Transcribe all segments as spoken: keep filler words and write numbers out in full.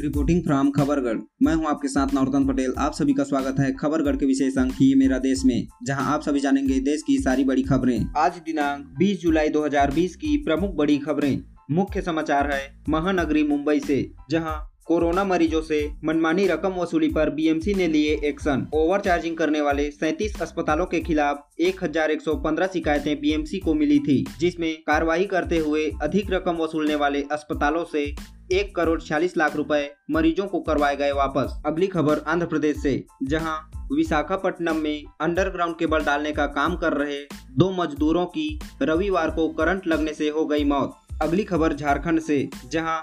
Reporting from Khabargarh. मैं हूं आपके साथ नौरतन पटेल। आप सभी का स्वागत है खबरगढ़ के विशेष अंक ये मेरा देश में, जहां आप सभी जानेंगे देश की सारी बड़ी खबरें। आज दिनांक बीस जुलाई दो हज़ार बीस की प्रमुख बड़ी खबरें। मुख्य समाचार है महानगरी मुंबई से, जहां कोरोना मरीजों से मनमानी रकम वसूली पर बीएमसी ने लिए एक्शन। ओवरचार्जिंग करने वाले सैंतीस अस्पतालों के खिलाफ एक हज़ार एक सौ पंद्रह शिकायतें बीएमसी को मिली थी, जिसमें कार्रवाई करते हुए अधिक रकम वसूलने वाले अस्पतालों से एक करोड़ छियालीस लाख रुपए मरीजों को करवाए गए वापस। अगली खबर आंध्र प्रदेश से, जहां विशाखापटनम में अंडरग्राउंड केबल डालने का काम कर रहे दो मजदूरों की रविवार को करंट लगने से हो गई मौत। अगली खबर झारखंड से, जहां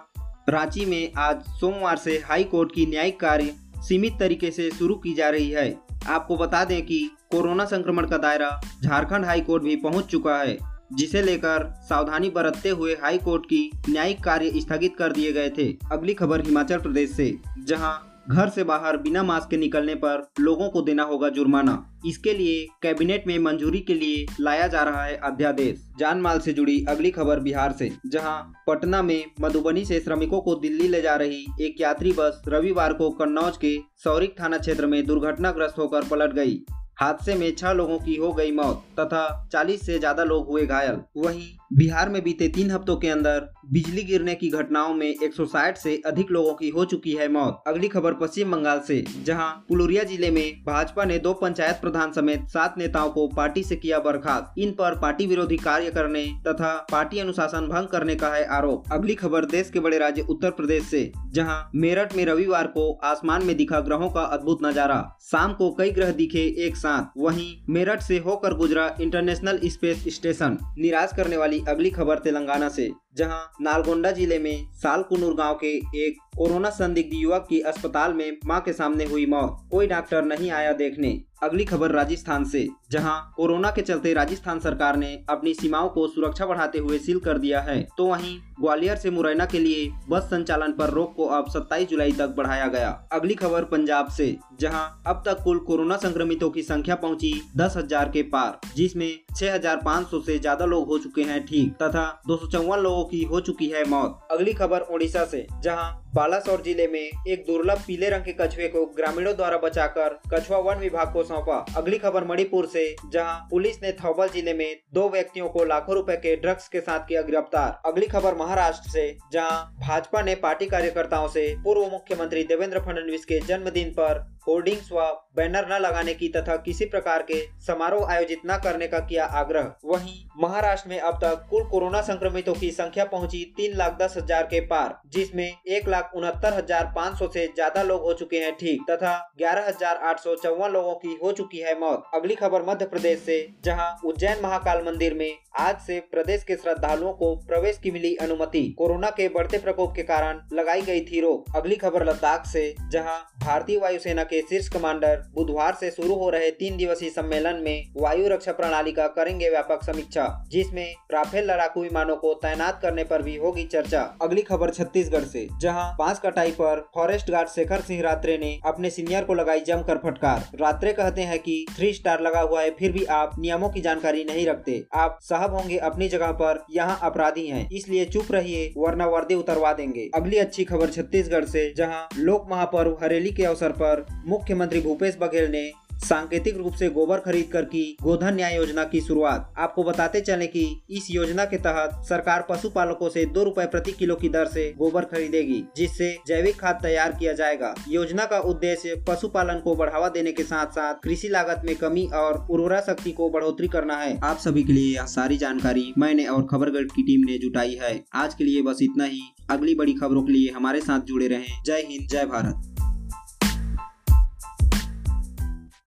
रांची में आज सोमवार से हाई कोर्ट की न्यायिक कार्य सीमित तरीके से शुरू की जा रही है। आपको बता दें कि कोरोना संक्रमण का दायरा झारखंड हाई कोर्ट भी पहुंच चुका है, जिसे लेकर सावधानी बरतते हुए हाई कोर्ट की न्यायिक कार्य स्थगित कर दिए गए थे। अगली खबर हिमाचल प्रदेश से, जहां घर से बाहर बिना मास्क के निकलने पर लोगों को देना होगा जुर्माना। इसके लिए कैबिनेट में मंजूरी के लिए लाया जा रहा है अध्यादेश। जानमाल से जुड़ी अगली खबर बिहार से, जहां पटना में मधुबनी से श्रमिकों को दिल्ली ले जा रही एक यात्री बस रविवार को कन्नौज के सौरिक थाना क्षेत्र में दुर्घटनाग्रस्त होकर पलट गई। हादसे में छह लोगों की हो गई मौत तथा चालीस से ज्यादा लोग हुए घायल। वहीं बिहार में बीते तीन हफ्तों के अंदर बिजली गिरने की घटनाओं में एक सौ साठ से अधिक लोगों की हो चुकी है मौत। अगली खबर पश्चिम बंगाल से, जहां कुलुरिया जिले में भाजपा ने दो पंचायत प्रधान समेत सात नेताओं को पार्टी से किया बर्खास्त। इन पर पार्टी विरोधी कार्य करने तथा पार्टी अनुशासन भंग करने का है आरोप। अगली खबर देश के बड़े राज्य उत्तर प्रदेश से, जहाँ मेरठ में रविवार को आसमान में दिखा ग्रहों का अद्भुत नजारा। शाम को कई ग्रह दिखे एक साथ। वहीं मेरठ से होकर गुजरा इंटरनेशनल स्पेस स्टेशन। निराश करने वाली अगली खबर तेलंगाना से, जहां नालगोंडा जिले में सालकुनूर गांव के एक कोरोना संदिग्ध युवक की अस्पताल में मां के सामने हुई मौत। कोई डॉक्टर नहीं आया देखने। अगली खबर राजस्थान से, जहां कोरोना के चलते राजस्थान सरकार ने अपनी सीमाओं को सुरक्षा बढ़ाते हुए सील कर दिया है, तो वहीं ग्वालियर से मुरैना के लिए बस संचालन पर रोक को अब सत्ताईस जुलाई तक बढ़ाया गया। अगली खबर पंजाब से, जहां अब तक कुल कोरोना संक्रमितों की संख्या पहुंची दस हजार के पार, जिसमें छह हजार पाँच सौ से ज्यादा लोग हो चुके हैं ठीक तथा दो सौ चौवन लोगों की हो चुकी है मौत। अगली खबर ओडिशा से, जहाँ बालासोर जिले में एक दुर्लभ पीले रंग के कछुए को ग्रामीणों द्वारा बचाकर कछुआ वन विभाग को सौंपा। अगली खबर मणिपुर से, जहां पुलिस ने थौबल जिले में दो व्यक्तियों को लाखों रुपए के ड्रग्स के साथ किया गिरफ्तार। अगली खबर महाराष्ट्र से, जहां भाजपा ने पार्टी कार्यकर्ताओं से पूर्व मुख्यमंत्री देवेंद्र फडणवीस के जन्मदिन पर होर्डिंग्स व बैनर न लगाने की तथा किसी प्रकार के समारोह आयोजित न करने का किया आग्रह। वहीं महाराष्ट्र में अब तक कुल कोरोना संक्रमितों की संख्या पहुंची तीन लाख दस हजार के पार, जिसमें एक लाख उनहत्तर हजार पाँच सौ से ज्यादा लोग हो चुके हैं ठीक तथा ग्यारह हजार आठ सौ चौवन लोगों की हो चुकी है मौत। अगली खबर मध्य प्रदेश से, जहां उज्जैन महाकाल मंदिर में आज से प्रदेश के श्रद्धालुओं को प्रवेश की मिली अनुमति। कोरोना के बढ़ते प्रकोप के कारण लगाई गयी थी रोक। अगली खबर लद्दाख से, जहाँ भारतीय वायुसेना के शीर्ष कमांडर बुधवार से शुरू हो रहे तीन दिवसीय सम्मेलन में वायु रक्षा प्रणाली का करेंगे व्यापक समीक्षा, जिसमें राफेल लड़ाकू विमानों को तैनात करने पर भी होगी चर्चा। अगली खबर छत्तीसगढ़ से, जहां बांस कटाई पर फॉरेस्ट गार्ड शेखर सिंह रात्रे ने अपने सीनियर को लगाई जमकर फटकार। रात्रे कहते हैं कि थ्री स्टार लगा हुआ है फिर भी आप नियमों की जानकारी नहीं रखते, आप साहब होंगे अपनी जगह पर, यहाँ अपराधी है, इसलिए चुप रहिए वरना वर्दी उतरवा देंगे। अगली अच्छी खबर छत्तीसगढ़ से, जहाँ लोक महापर्व हरेली के अवसर पर मुख्यमंत्री भूपेश बघेल ने सांकेतिक रूप से गोबर खरीद कर की गोधन न्याय योजना की शुरुआत। आपको बताते चलें कि इस योजना के तहत सरकार पशुपालकों से दो रुपए प्रति किलो की दर से गोबर खरीदेगी, जिससे जैविक खाद तैयार किया जाएगा। योजना का उद्देश्य पशुपालन को बढ़ावा देने के साथ साथ कृषि लागत में कमी और उर्वरा शक्ति को बढ़ोतरी करना है। आप सभी के लिए यह सारी जानकारी मैंने और खबरगढ़ की टीम ने जुटाई है। आज के लिए बस इतना ही। अगली बड़ी खबरों के लिए हमारे साथ जुड़े रहें। जय हिंद, जय भारत।